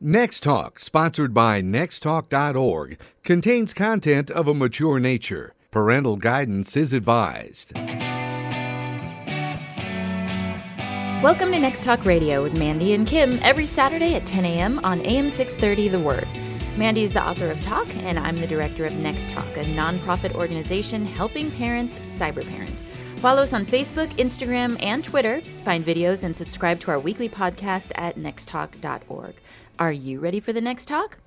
Next Talk, sponsored by nexttalk.org, contains content of a mature nature. Parental guidance is advised. Welcome to Next Talk Radio with Mandy and Kim every Saturday at 10 a.m. on AM 630 The Word. Mandy is the author of Talk, and I'm the director of Next Talk, a nonprofit organization helping parents cyberparent. Follow us on Facebook, Instagram, and Twitter. Find videos and subscribe to our weekly podcast at nexttalk.org. Are you ready for the next talk?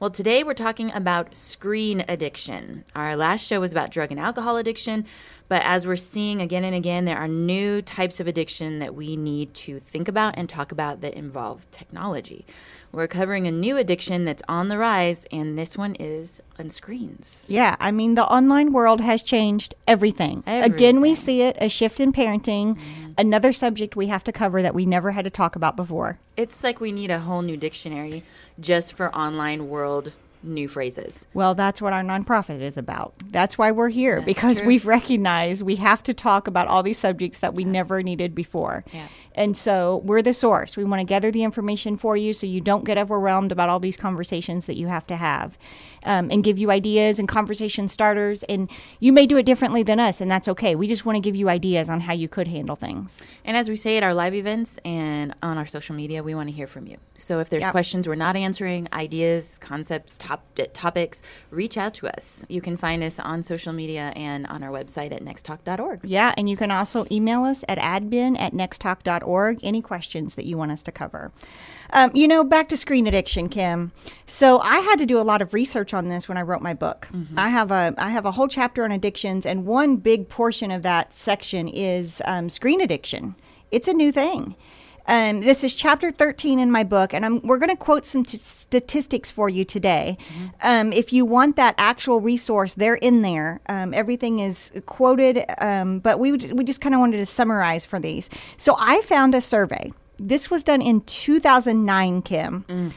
Well, today we're talking about screen addiction. Our last show was about drug and alcohol addiction, but as we're seeing again and again, there are new types of addiction that we need to think about and talk about that involve technology. We're covering a new addiction that's on the rise, and this one is on screens. Yeah, I mean, the online world has changed everything. Again, we see it, a shift in parenting, another subject we have to cover that we never had to talk about before. It's like we need a whole new dictionary just for online world new phrases. Well, that's what our nonprofit is about. That's why we're here, because we've recognized we have to talk about all these subjects that we never needed before. Yeah. And so we're the source. We want to gather the information for you so you don't get overwhelmed about all these conversations that you have to have, and give you ideas and conversation starters. And you may do it differently than us, and that's okay. We just want to give you ideas on how you could handle things. And as we say at our live events and on our social media, we want to hear from you. So if there's questions we're not answering, ideas, concepts, topics, reach out to us. You can find us on social media and on our website at nexttalk.org. Yeah, and you can also email us at admin@nexttalk.org. Any questions that you want us to cover. Back to screen addiction, Kim. So I had to do a lot of research on this when I wrote my book. Mm-hmm. I have a whole chapter on addictions, and one big portion of that section is screen addiction. It's a new thing. This is chapter 13 in my book, and we're going to quote some statistics for you today. Mm-hmm. If you want that actual resource, they're in there. Everything is quoted, but we just kind of wanted to summarize for these. So I found a survey. This was done in 2009, Kim. Mm.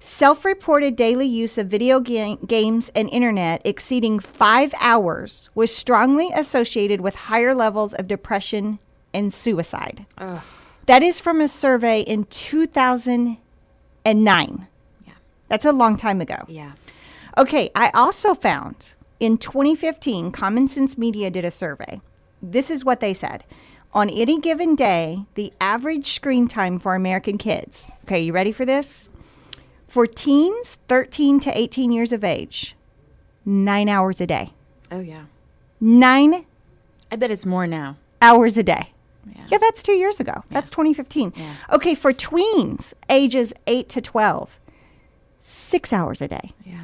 Self-reported daily use of video games and internet exceeding 5 hours was strongly associated with higher levels of depression and suicide. Ugh. That is from a survey in 2009. Yeah. That's a long time ago. Yeah. Okay, I also found in 2015, Common Sense Media did a survey. This is what they said. On any given day, the average screen time for American kids. Okay, you ready for this? For teens, 13 to 18 years of age, 9 hours a day. Oh, yeah. 9. I bet it's more now. Hours a day. Yeah, that's 2 years ago. That's 2015. Yeah. Okay, for tweens, ages 8 to 12, 6 hours a day. Yeah.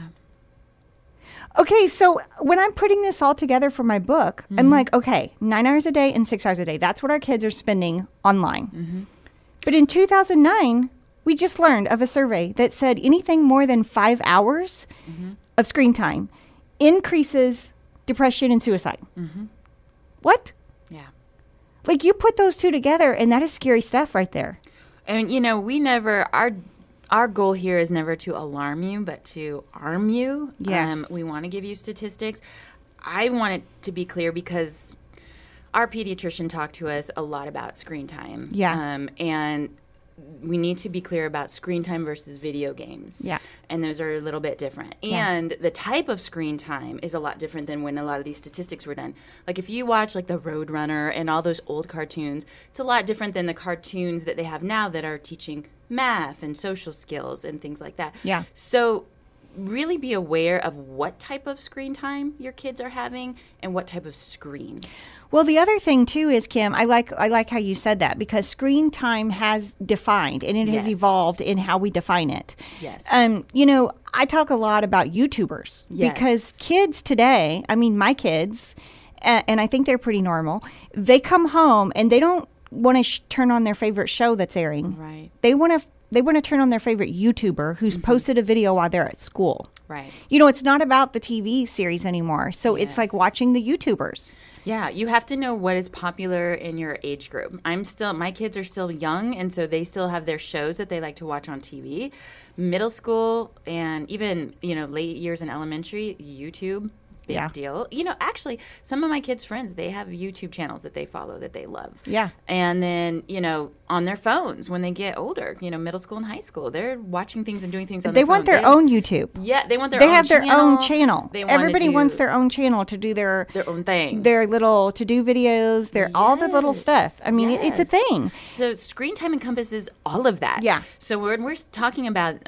Okay, so when I'm putting this all together for my book, mm-hmm. I'm like, okay, 9 hours a day and 6 hours a day. That's what our kids are spending online. Mm-hmm. But in 2009, we just learned of a survey that said anything more than 5 hours mm-hmm. of screen time increases depression and suicide. Mm-hmm. What? Yeah. Like, you put those two together, and that is scary stuff right there. And, you know, we never – our goal here is never to alarm you, but to arm you. Yes. We want to give you statistics. I want it to be clear because our pediatrician talked to us a lot about screen time. Yeah. And we need to be clear about screen time versus video games. Yeah. And those are a little bit different. And the type of screen time is a lot different than when a lot of these statistics were done. Like, if you watch, like, the Roadrunner and all those old cartoons, it's a lot different than the cartoons that they have now that are teaching math and social skills and things like that. Yeah. So really be aware of what type of screen time your kids are having and what type of screen. Well, the other thing, too, is, Kim, I like how you said that, because screen time has defined, and it has evolved in how we define it. Yes. I talk a lot about YouTubers because kids today, I mean, my kids, and I think they're pretty normal, they come home and they don't want to turn on their favorite show that's airing. Right. They want to turn on their favorite YouTuber who's mm-hmm. posted a video while they're at school. Right. You know, it's not about the TV series anymore. So it's like watching the YouTubers. Yeah, you have to know what is popular in your age group. My kids are still young, and so they still have their shows that they like to watch on TV. Middle school and even, late years in elementary, YouTube, big deal. You know, actually, some of my kids' friends, they have YouTube channels that they follow that they love. Yeah. And then, you know, on their phones when they get older, you know, middle school and high school, they're watching things and doing things on their phone. They want their own YouTube. Yeah, they want their own channel. They have their own channel. Everybody wants their own channel to do their own thing. Their little to-do videos, their all the little stuff. I mean, it's a thing. So screen time encompasses all of that. Yeah. So when we're talking about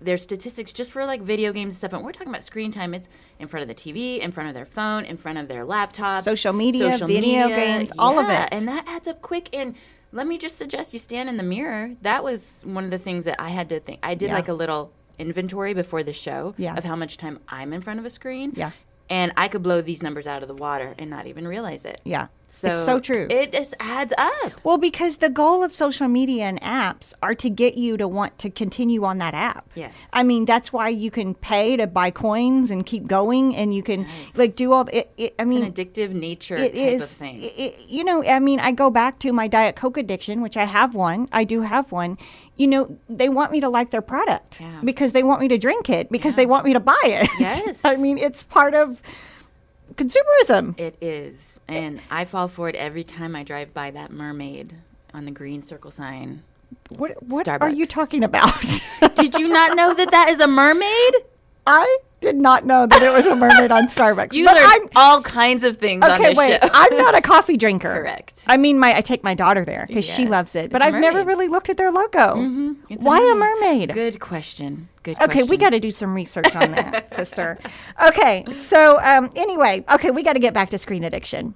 their statistics just for like video games and stuff, and we're talking about screen time, it's in front of the TV, in front of their phone, in front of their laptop, social media, video games, all of it. And that adds up quick. And let me just suggest you stand in the mirror. That was one of the things that I had to think. I did like a little inventory before the show of how much time I'm in front of a screen. Yeah. And I could blow these numbers out of the water and not even realize it. Yeah. So it's so true. It just adds up. Well, because the goal of social media and apps are to get you to want to continue on that app. Yes. I mean, that's why you can pay to buy coins and keep going, and you can like do all the, it's an addictive nature type of thing. You know, I mean, I go back to my Diet Coke addiction, which I have one. I do have one. You know, they want me to like their product because they want me to drink it, because they want me to buy it. Yes. I mean, it's part of consumerism. It is. And I fall for it every time I drive by that mermaid on the green circle sign. What are you talking about? Did you not know that is a mermaid? I did not know that it was a mermaid on Starbucks. You learn all kinds of things on this show. I'm not a coffee drinker. Correct. I mean, I take my daughter there because she loves it. But I've never really looked at their logo. Mm-hmm. Why a mermaid? Good question. Okay, we got to do some research on that, sister. Okay, so anyway, we got to get back to screen addiction.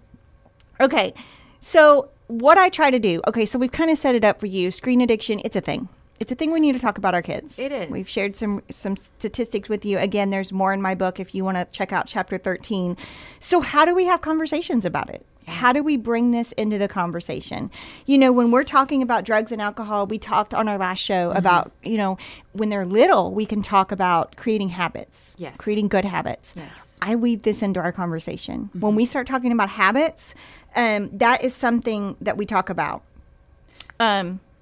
Okay, so what I try to do, so we've kind of set it up for you. Screen addiction, it's a thing. It's a thing we need to talk about our kids. It is. We've shared some statistics with you. Again, there's more in my book if you want to check out Chapter 13. So how do we have conversations about it? How do we bring this into the conversation? You know, when we're talking about drugs and alcohol, we talked on our last show about, you know, when they're little, we can talk about creating habits. Yes. Creating good habits. Yes. I weave this into our conversation. Mm-hmm. When we start talking about habits, that is something that we talk about.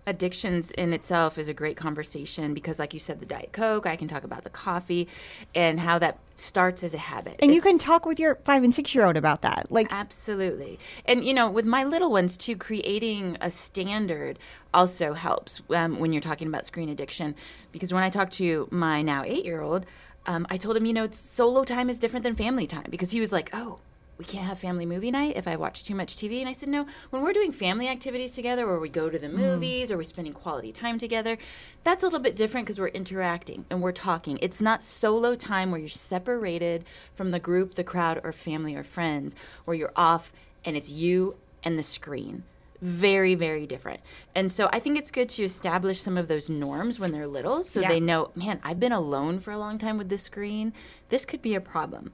Addictions in itself is a great conversation because, like you said, the Diet Coke, I can talk about the coffee and how that starts as a habit. And you can talk with your 5 and 6-year-old about that. Like, absolutely. And, you know, with my little ones, too, creating a standard also helps when you're talking about screen addiction. Because when I talk to my now 8-year-old, I told him, you know, solo time is different than family time, because he was like, oh, we can't have family movie night if I watch too much TV. And I said, no, when we're doing family activities together, or we go to the movies, or we're spending quality time together, that's a little bit different because we're interacting and we're talking. It's not solo time where you're separated from the group, the crowd, or family or friends, where you're off and it's you and the screen. Very, very different. And so I think it's good to establish some of those norms when they're little, so they know, man, I've been alone for a long time with this screen. This could be a problem.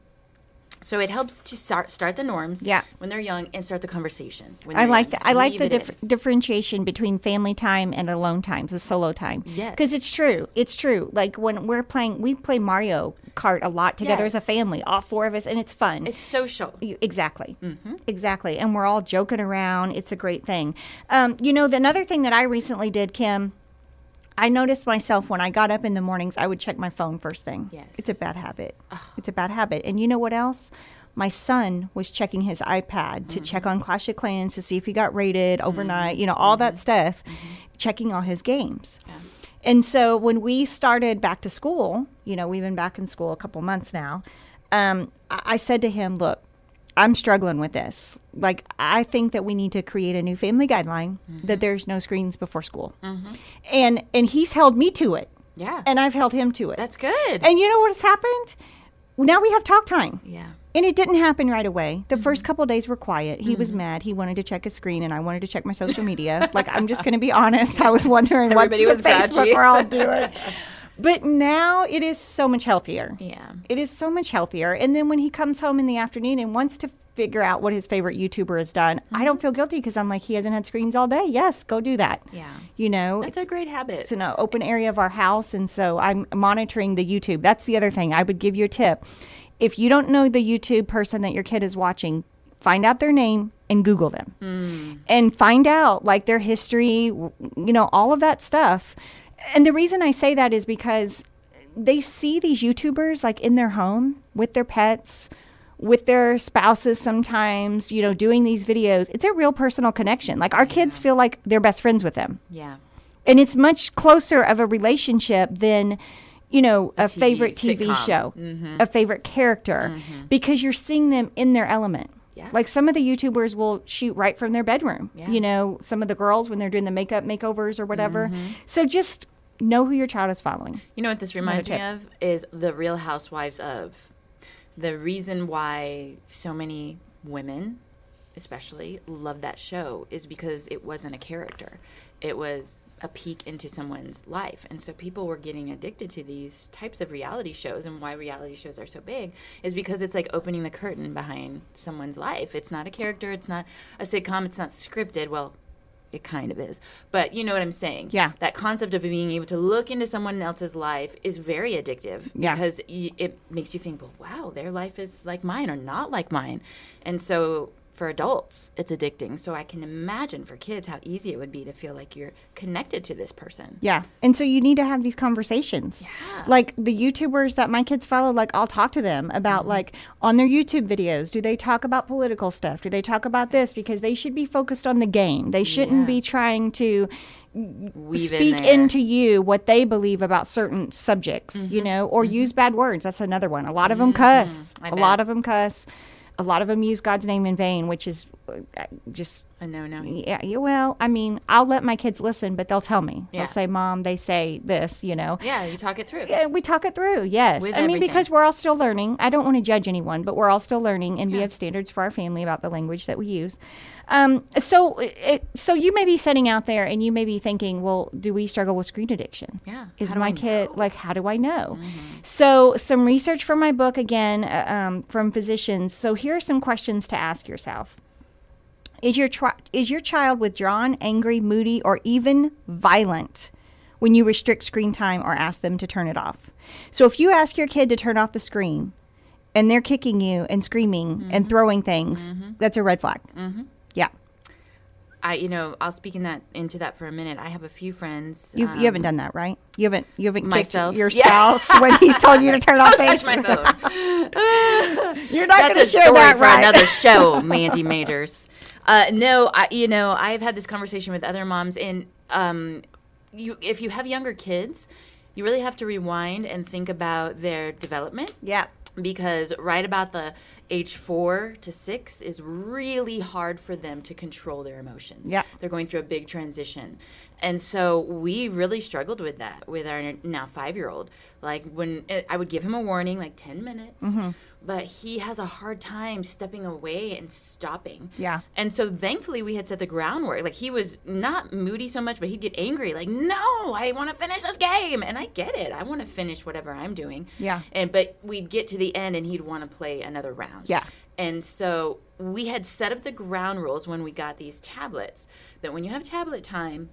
So it helps to start the norms when they're young and start the conversation. I like that. I like the differentiation between family time and alone time, the solo time. Yes. Because it's true. It's true. Like when we're playing, we play Mario Kart a lot together as a family, all four of us, and it's fun. It's social. Exactly. Mm-hmm. Exactly. And we're all joking around. It's a great thing. You know, another thing that I recently did, Kim, I noticed myself when I got up in the mornings, I would check my phone first thing. Yes. It's a bad habit. Ugh. It's a bad habit. And you know what else? My son was checking his iPad to check on Clash of Clans to see if he got rated overnight, you know, all that stuff, checking all his games. Yeah. And so when we started back to school, you know, we've been back in school a couple months now, I said to him, look, I'm struggling with this. Like, I think that we need to create a new family guideline that there's no screens before school. Mm-hmm. And he's held me to it. Yeah. And I've held him to it. That's good. And you know what has happened? Now we have talk time. Yeah. And it didn't happen right away. The first couple of days were quiet. He was mad. He wanted to check his screen, and I wanted to check my social media. Like, I'm just going to be honest. I was wondering what's the Facebook we're all doing. But now it is so much healthier. Yeah. It is so much healthier. And then when he comes home in the afternoon and wants to figure out what his favorite YouTuber has done, I don't feel guilty because I'm like, he hasn't had screens all day. Yes, go do that. Yeah. You know. That's a great habit. It's an open area of our house, and so I'm monitoring the YouTube. That's the other thing. I would give you a tip. If you don't know the YouTube person that your kid is watching, find out their name and Google them. And find out, like, their history, you know, all of that stuff. And the reason I say that is because they see these YouTubers, like, in their home with their pets, with their spouses sometimes, you know, doing these videos, it's a real personal connection. Like our kids feel like they're best friends with them. Yeah. And it's much closer of a relationship than, you know, a favorite TV sitcom. Show, mm-hmm. a favorite character, mm-hmm. because you're seeing them in their element. Yeah. Like some of the YouTubers will shoot right from their bedroom, yeah. you know, some of the girls when they're doing the makeup makeovers or whatever. Mm-hmm. So just know who your child is following. You know what this reminds me of is the Real Housewives of. The reason why so many women, especially, love that show is because it wasn't a character. It was a peek into someone's life. And so people were getting addicted to these types of reality shows. And why reality shows are so big is because it's like opening the curtain behind someone's life. It's not a character. It's not a sitcom. It's not scripted. Well, it kind of is. But you know what I'm saying? Yeah. That concept of being able to look into someone else's life is very addictive. Yeah. Because it makes you think, well, wow, their life is like mine or not like mine. And so for adults, it's addicting. So I can imagine for kids how easy it would be to feel like you're connected to this person. Yeah. And so you need to have these conversations. Yeah. Like the YouTubers that my kids follow, like I'll talk to them about mm-hmm. like on their YouTube videos, do they talk about political stuff? Do they talk about this? Because they should be focused on the game. They shouldn't yeah. be trying to speak into you what they believe about certain subjects, mm-hmm. you know, or mm-hmm. use bad words. That's another one. A lot of them cuss. Mm-hmm. A lot of them cuss. A lot of them use God's name in vain, which is just a no-no. Yeah, well, I mean, I'll let my kids listen, but they'll tell me. Yeah. They'll say, Mom, they say this, you know. Yeah, you talk it through. Yeah, we talk it through, yes. I mean, because we're all still learning. I don't want to judge anyone, but we're all still learning, and we have standards for our family about the language that we use. So you may be sitting out there, and you may be thinking, well, do we struggle with screen addiction? Yeah. Is my kid, like, how do I know? Mm-hmm. So some research from my book, again, from physicians. So here are some questions to ask yourself. Is your child withdrawn, angry, moody, or even violent when you restrict screen time or ask them to turn it off? So if you ask your kid to turn off the screen and they're kicking you and screaming mm-hmm. and throwing things, mm-hmm. that's a red flag. Mm-hmm. Yeah. I'll speak into that for a minute. I have a few friends. You haven't done that, right? You haven't kicked your spouse when he's told you to turn off face. Don't touch my phone. You're not going to share that, right? That's a story for another show, Mandy Maters. I've had this conversation with other moms, and if you have younger kids, you really have to rewind and think about their development. Yeah. Because right about the age 4 to 6 is really hard for them to control their emotions. Yeah. They're going through a big transition. And so we really struggled with that with our now 5-year-old. Like when I would give him a warning, like 10 minutes, mm-hmm. but he has a hard time stepping away and stopping. Yeah. And so thankfully we had set the groundwork. Like he was not moody so much, but he'd get angry. Like, no, I want to finish this game. And I get it. I want to finish whatever I'm doing. Yeah. But we'd get to the end and he'd want to play another round. Yeah. And so we had set up the ground rules when we got these tablets, that when you have tablet time,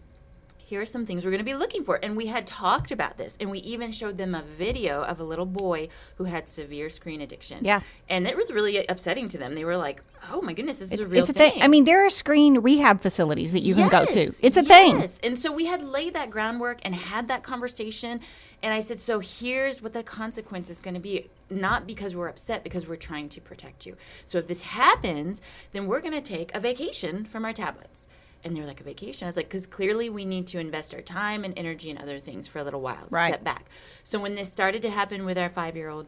here are some things we're going to be looking for. And we had talked about this, and we even showed them a video of a little boy who had severe screen addiction. Yeah. And it was really upsetting to them. They were like, oh, my goodness, this is a real thing. I mean, there are screen rehab facilities that you can go to. It's a thing. Yes. And so we had laid that groundwork and had that conversation. And I said, so here's what the consequence is going to be. Not because we're upset, because we're trying to protect you. So if this happens, then we're going to take a vacation from our tablets. And they were like, a vacation? I was like, because clearly we need to invest our time and energy and other things for a little while. Right. Step back. So when this started to happen with our 5-year-old,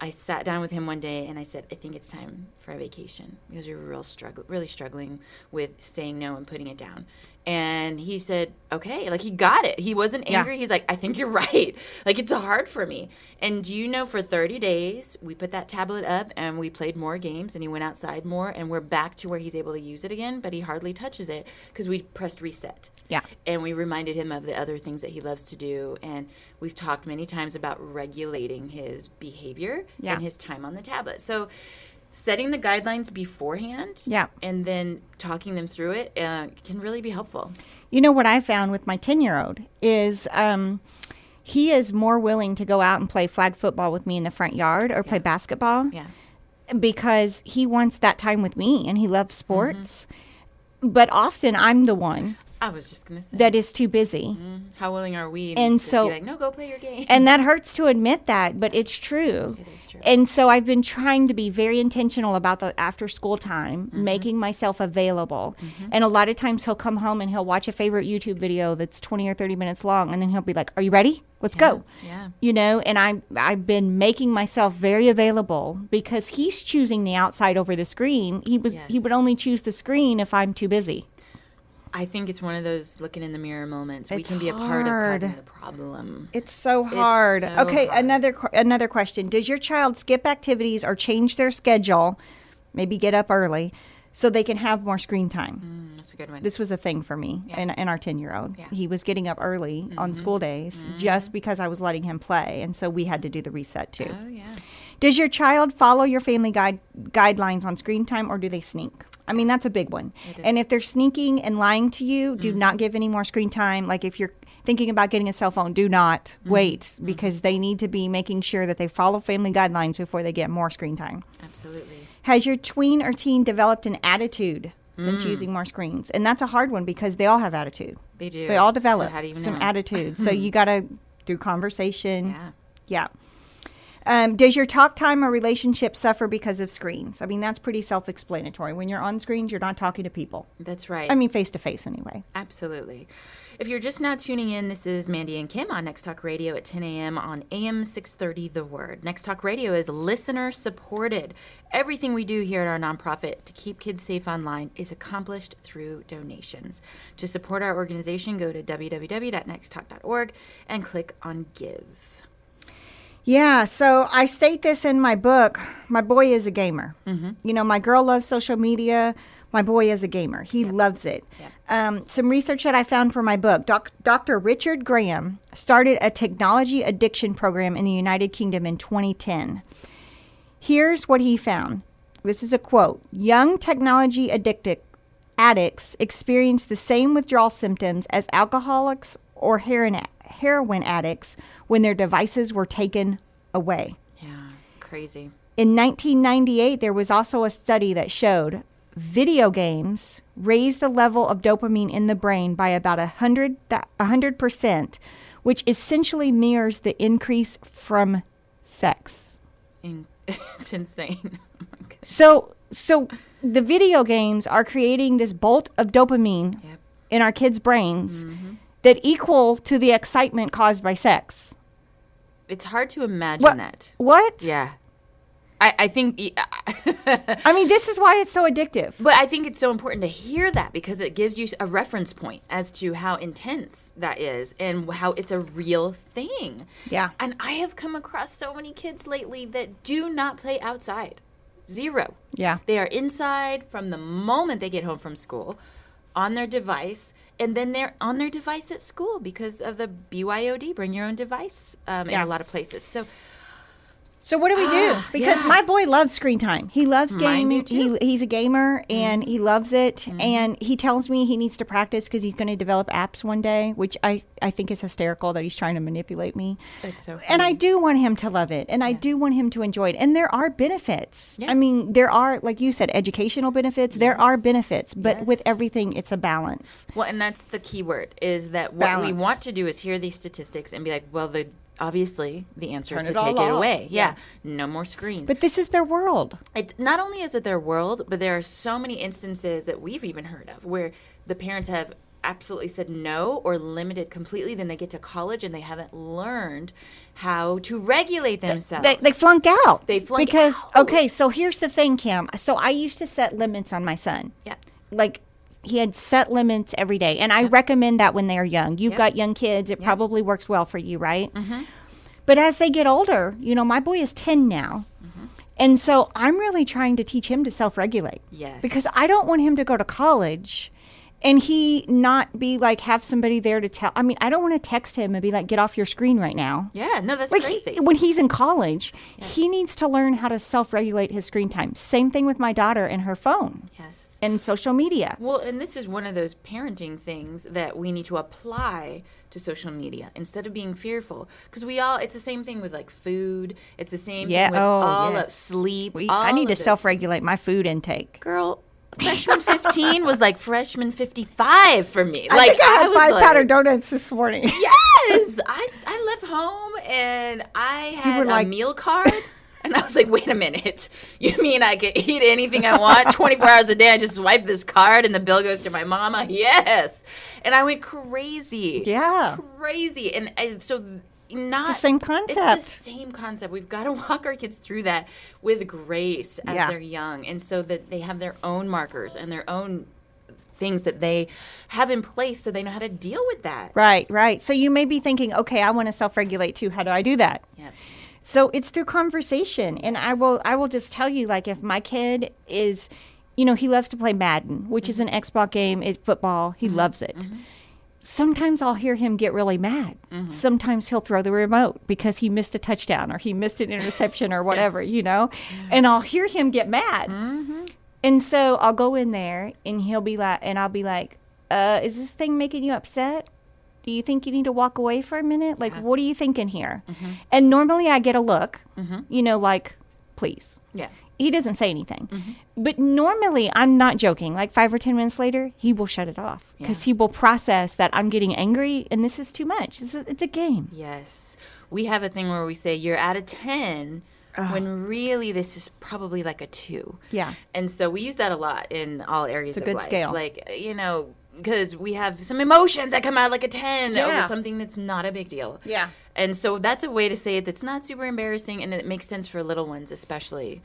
I sat down with him one day and I said, I think it's time for a vacation, because we were really struggling with saying no and putting it down. And he said, okay. Like, he got it. He wasn't angry. Yeah. He's like, I think you're right. Like, it's hard for me. And do you know, for 30 days, we put that tablet up and we played more games and he went outside more, and we're back to where he's able to use it again, but he hardly touches it because we pressed reset. Yeah. And we reminded him of the other things that he loves to do. And we've talked many times about regulating his behavior and his time on the tablet. So setting the guidelines beforehand and then talking them through it can really be helpful. You know what I found with my 10-year-old is he is more willing to go out and play flag football with me in the front yard or play basketball because he wants that time with me and he loves sports. Mm-hmm. But often I'm the one I was just gonna say that is too busy. Mm-hmm. How willing are we? And so, be like, no, go play your game. And that hurts to admit that, but it's true. It is true. And so I've been trying to be very intentional about the after school time, mm-hmm. making myself available. Mm-hmm. And a lot of times he'll come home and he'll watch a favorite YouTube video that's 20 or 30 minutes long, and then he'll be like, "Are you ready? Let's go." Yeah. You know, and I've been making myself very available because he's choosing the outside over the screen. He would only choose the screen if I'm too busy. I think it's one of those looking in the mirror moments. It's we can be a part of causing the problem. It's so hard. It's so hard. Another question. Does your child skip activities or change their schedule, maybe get up early, so they can have more screen time? That's a good one. This was a thing for me and our 10-year-old. Yeah. He was getting up early on school days just because I was letting him play, and so we had to do the reset too. Oh, yeah. Does your child follow your family guidelines on screen time, or do they sneak? I mean, that's a big one. And if they're sneaking and lying to you, do not give any more screen time. Like if you're thinking about getting a cell phone, do not wait because they need to be making sure that they follow family guidelines before they get more screen time. Absolutely. Has your tween or teen developed an attitude since using more screens? And that's a hard one because they all have attitude. They do. They all develop some attitude. So you got to, through conversation. Yeah. Does your talk time or relationship suffer because of screens? I mean, that's pretty self-explanatory. When you're on screens, you're not talking to people. That's right. I mean, face-to-face anyway. Absolutely. If you're just now tuning in, this is Mandy and Kim on Next Talk Radio at 10 a.m. on AM 630 The Word. Next Talk Radio is listener-supported. Everything we do here at our nonprofit to keep kids safe online is accomplished through donations. To support our organization, go to www.nexttalk.org and click on Give. Yeah, so I state this in my book. My boy is a gamer. Mm-hmm. You know, my girl loves social media. My boy is a gamer. He loves it. Yep. Some research that I found for my book. Dr. Richard Graham started a technology addiction program in the United Kingdom in 2010. Here's what he found. This is a quote. Young technology addicts experience the same withdrawal symptoms as alcoholics or heroin addicts when their devices were taken away. Yeah, crazy. In 1998, there was also a study that showed video games raise the level of dopamine in the brain by about 100%, which essentially mirrors the increase from sex. It's insane. Oh my goodness. So the video games are creating this bolt of dopamine in our kids' brains that equal to the excitement caused by sex. It's hard to imagine that. What? Yeah. I think... I mean, this is why it's so addictive. But I think it's so important to hear that because it gives you a reference point as to how intense that is and how it's a real thing. Yeah. And I have come across so many kids lately that do not play outside. Zero. Yeah. They are inside from the moment they get home from school on their device. And then they're on their device at school because of the BYOD, bring your own device, in a lot of places. So what do we do? Because my boy loves screen time. He loves gaming. He's a gamer, and he loves it. And he tells me he needs to practice because he's going to develop apps one day, which I think is hysterical that he's trying to manipulate me. That's so funny. And I do want him to love it, and I do want him to enjoy it. And there are benefits. Yeah. I mean, there are, like you said, educational benefits. Yes. There are benefits, but with everything, it's a balance. Well, and that's the key word, is that what we want to do is hear these statistics and be like, well, obviously, the answer is to take it away. Yeah. No more screens. But this is their world. Not only is it their world, but there are so many instances that we've even heard of where the parents have absolutely said no or limited completely. Then they get to college and they haven't learned how to regulate themselves. They flunk out. Okay, so here's the thing, Kim. So I used to set limits on my son. Yeah. Like, he had set limits every day. And I recommend that when they're young. You've got young kids. It probably works well for you, right? Mm-hmm. But as they get older, you know, my boy is 10 now. Mm-hmm. And so I'm really trying to teach him to self-regulate. Yes. Because I don't want him to go to college and he not be like, have somebody there to tell. I mean, I don't want to text him and be like, get off your screen right now. Yeah, no, that's like crazy. When he's in college, he needs to learn how to self-regulate his screen time. Same thing with my daughter and her phone. Yes. And social media. Well, and this is one of those parenting things that we need to apply to social media instead of being fearful. Because it's the same thing with like food. It's the same thing with all of sleep. I need to self-regulate my food intake. Girl, Freshman 15 was like freshman 55 for me. I think I had five-pounder donuts this morning. Yes! I left home and I had a meal card. And I was like, wait a minute. You mean I can eat anything I want 24 hours a day? I just swipe this card and the bill goes to my mama? Yes. And I went crazy. Yeah. Crazy. And it's the same concept. It's the same concept. We've got to walk our kids through that with grace as they're young. And so that they have their own markers and their own things that they have in place so they know how to deal with that. Right, right. So you may be thinking, okay, I want to self-regulate too. How do I do that? Yeah. So it's through conversation. And I will just tell you, like, if my kid is, you know, he loves to play Madden, which is an Xbox game, it's football. He loves it. Mm-hmm. Sometimes I'll hear him get really mad. Mm-hmm. Sometimes he'll throw the remote because he missed a touchdown or he missed an interception or whatever, you know. Mm-hmm. And I'll hear him get mad. Mm-hmm. And so I'll go in there and I'll be like, is this thing making you upset? Do you think you need to walk away for a minute? Like, what are you thinking here? Mm-hmm. And normally I get a look, you know, like, please. Yeah. He doesn't say anything. Mm-hmm. But normally, I'm not joking, like 5 or 10 minutes later, he will shut it off because he will process that I'm getting angry and this is too much. It's a game. Yes. We have a thing where we say you're at a 10 when really this is probably like a 2. Yeah. And so we use that a lot in all areas of life. It's a good scale. Like, you know, because we have some emotions that come out like a 10 over something that's not a big deal. Yeah. And so that's a way to say it that's not super embarrassing and it makes sense for little ones especially.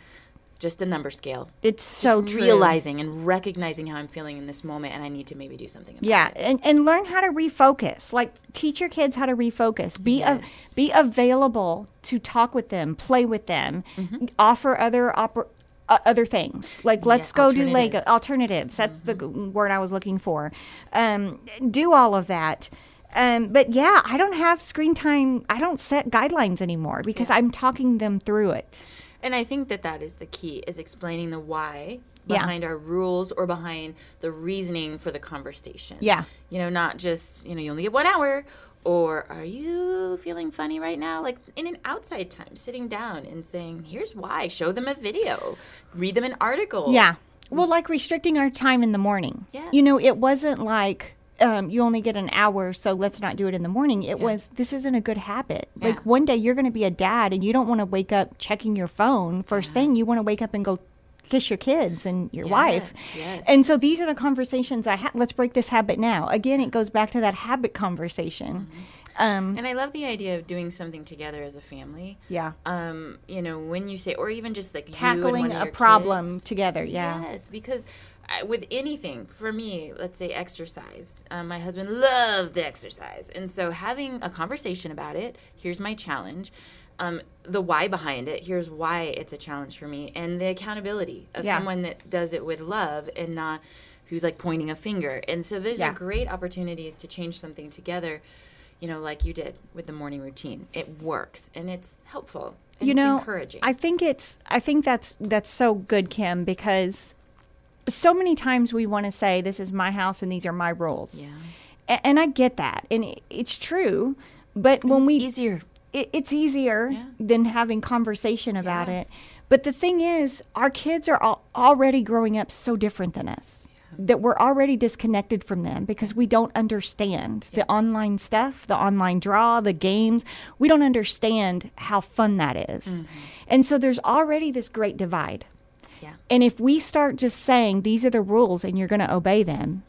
Just a number scale. It's so true. Realizing and recognizing how I'm feeling in this moment and I need to maybe do something about it. Yeah, and learn how to refocus. Like, teach your kids how to refocus. Be available to talk with them, play with them, offer other things. Like, let's go do Lego. Alternatives. That's the word I was looking for. Do all of that. But, yeah, I don't have screen time. I don't set guidelines anymore because I'm talking them through it. And I think that is the key, is explaining the why behind our rules or behind the reasoning for the conversation. Yeah. You know, not just, you know, you only get 1 hour or are you feeling funny right now? Like in an outside time, sitting down and saying, here's why. Show them a video. Read them an article. Yeah. Well, like restricting our time in the morning. Yeah. You know, it wasn't like you only get an hour, so let's not do it in the morning. It was, this isn't a good habit. Yeah. Like, one day you're going to be a dad, and you don't want to wake up checking your phone. First thing, you want to wake up and go kiss your kids and your wife. Yes. And so these are the conversations I have. Let's break this habit now. Again, it goes back to that habit conversation. Mm-hmm. And I love the idea of doing something together as a family. Yeah. You know, when you say, or even just like tackling a problem together. Yeah. Yes, because with anything, for me, let's say exercise. My husband loves to exercise, and so having a conversation about it. Here's my challenge. The why behind it. Here's why it's a challenge for me, and the accountability of someone that does it with love and not who's like pointing a finger. And so those are great opportunities to change something together. You know, like you did with the morning routine. It works, and it's helpful, and it's encouraging. I think that's so good, Kim, because so many times we want to say, this is my house and these are my rules. Yeah. And I get that, and it's true, but and when it's easier. It's easier than having conversation about it. But the thing is, our kids are already growing up so different than us. That we're already disconnected from them because we don't understand the online stuff, the online draw, the games. We don't understand how fun that is. Mm-hmm. And so there's already this great divide. Yeah. And if we start just saying, these are the rules and you're going to obey them,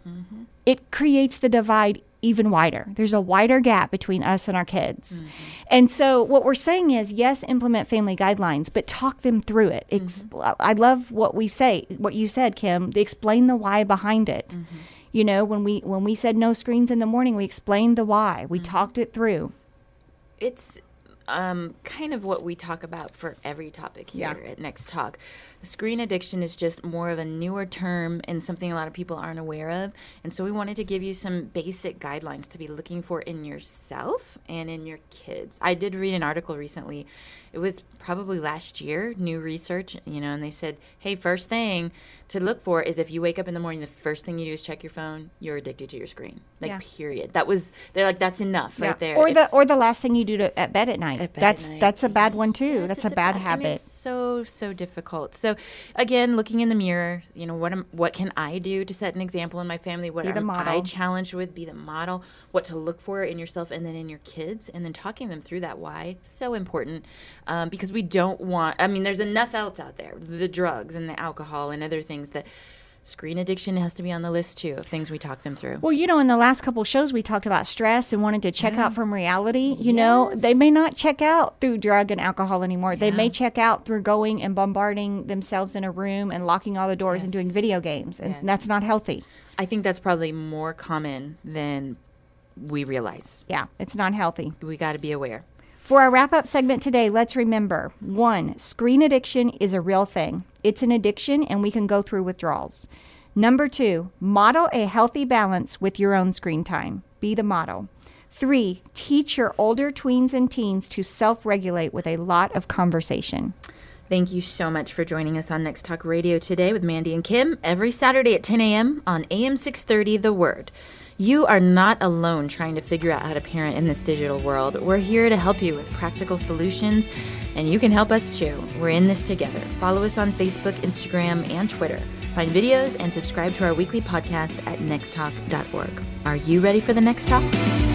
it creates the divide even wider. There's a wider gap between us and our kids. Mm-hmm. And so what we're saying is, yes, implement family guidelines, but talk them through it. I love what you said, Kim, explain the why behind it. Mm-hmm. You know, when we said no screens in the morning, we explained the why. We talked it through. It's kind of what we talk about for every topic here at Next Talk. Screen addiction is just more of a newer term and something a lot of people aren't aware of. And so we wanted to give you some basic guidelines to be looking for in yourself and in your kids. I did read an article recently. It was probably last year, new research, you know, and they said, hey, first thing to look for is if you wake up in the morning, the first thing you do is check your phone, you're addicted to your screen. Like, period. That was, they're like, that's enough right there. Or the last thing you do at bed at night. That's a bad one too. Yes, that's a bad habit. And it's so difficult. So again, looking in the mirror, you know, what can I do to set an example in my family? What am I challenged with? Be the model. What to look for in yourself and then in your kids, and then talking them through that why so important, because we don't want. I mean, there's enough else out there, the drugs and the alcohol and other things that. Screen addiction has to be on the list, too, of things we talk them through. Well, you know, in the last couple of shows, we talked about stress and wanted to check out from reality. You know, they may not check out through drug and alcohol anymore. They may check out through going and bombarding themselves in a room and locking all the doors and doing video games. And that's not healthy. I think that's probably more common than we realize. Yeah, it's not healthy. We got to be aware. For our wrap-up segment today, let's remember, 1, screen addiction is a real thing. It's an addiction, and we can go through withdrawals. Number 2, model a healthy balance with your own screen time. Be the model. 3, teach your older tweens and teens to self-regulate with a lot of conversation. Thank you so much for joining us on Next Talk Radio today with Mandy and Kim every Saturday at 10 a.m. on AM 630, The Word. You are not alone trying to figure out how to parent in this digital world. We're here to help you with practical solutions, and you can help us too. We're in this together. Follow us on Facebook, Instagram, and Twitter. Find videos and subscribe to our weekly podcast at nexttalk.org. Are you ready for the next talk?